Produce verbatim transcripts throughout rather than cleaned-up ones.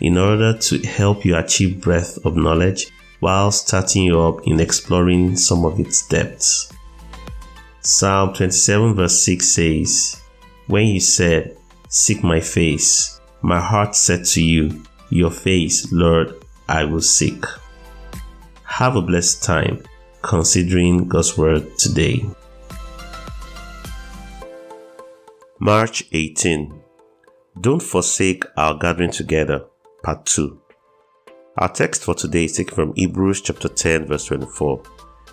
in order to help you achieve breadth of knowledge while starting you up in exploring some of its depths. Psalm twenty-seven verse six says, "When you said, 'Seek my face,' my heart said to you, 'Your face, Lord, I will seek.'" Have a blessed time considering God's Word today. March eighteenth. Don't forsake our gathering together. Part two. Our text for today is taken from Hebrews chapter ten verse twenty-four,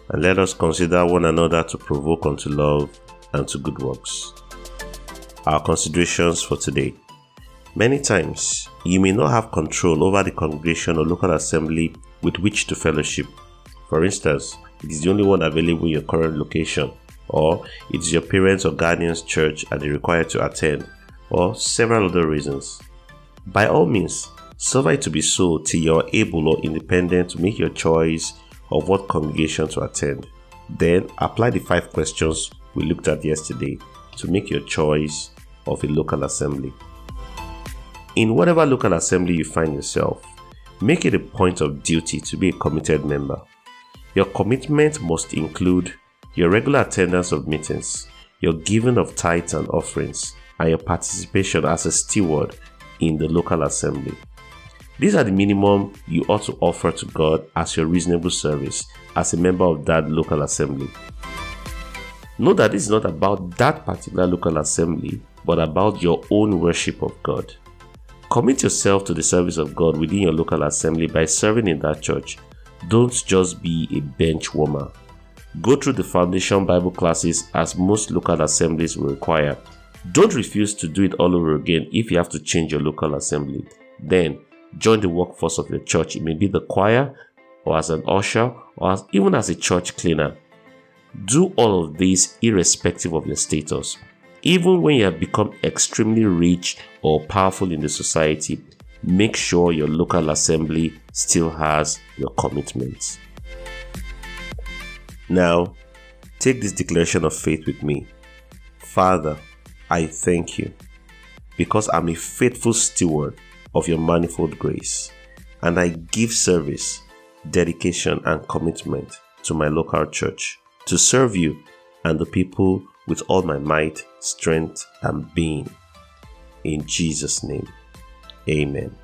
and let us consider one another to provoke unto love and to good works. Our considerations for today. Many times, you may not have control over the congregation or local assembly with which to fellowship. For instance, it is the only one available in your current location, or it is your parents' or guardians' church and they require to attend, or several other reasons. By all means, suffer it to be so till you are able or independent to make your choice of what congregation to attend. Then apply the five questions we looked at yesterday to make your choice of a local assembly. In whatever local assembly you find yourself, make it a point of duty to be a committed member. Your commitment must include your regular attendance of meetings, your giving of tithes and offerings, and your participation as a steward in the local assembly. These are the minimum you ought to offer to God as your reasonable service as a member of that local assembly. Know that this is not about that particular local assembly, but about your own worship of God. Commit yourself to the service of God within your local assembly by serving in that church. Don't just be a bench warmer. Go through the foundation Bible classes as most local assemblies will require. Don't refuse to do it all over again if you have to change your local assembly. Then, join the workforce of your church. It may be the choir, or as an usher, or as, even as a church cleaner. Do all of this irrespective of your status. Even when you have become extremely rich or powerful in the society, make sure your local assembly still has your commitments. Now, take this declaration of faith with me. Father, I thank you because I'm a faithful steward of your manifold grace, and I give service, dedication, and commitment to my local church to serve you and the people with all my might, strength, and being. In Jesus' name, amen.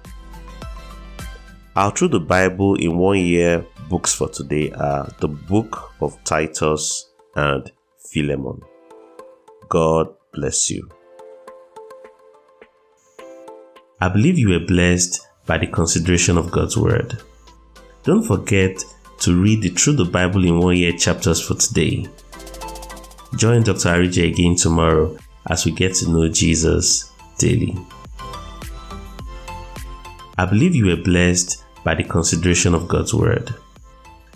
Our Through the Bible in One Year books for today are the book of Titus and Philemon. God bless you. I believe you were blessed by the consideration of God's Word. Don't forget to read the Through the Bible in One Year chapters for today. Join Doctor Arigje again tomorrow as we get to know Jesus daily. I believe you were blessed by the consideration of God's Word.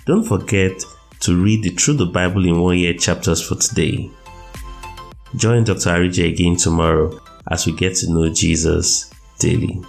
Don't forget to read the Through the Bible in One Year chapters for today. Join Doctor Arigje again tomorrow as we get to know Jesus daily.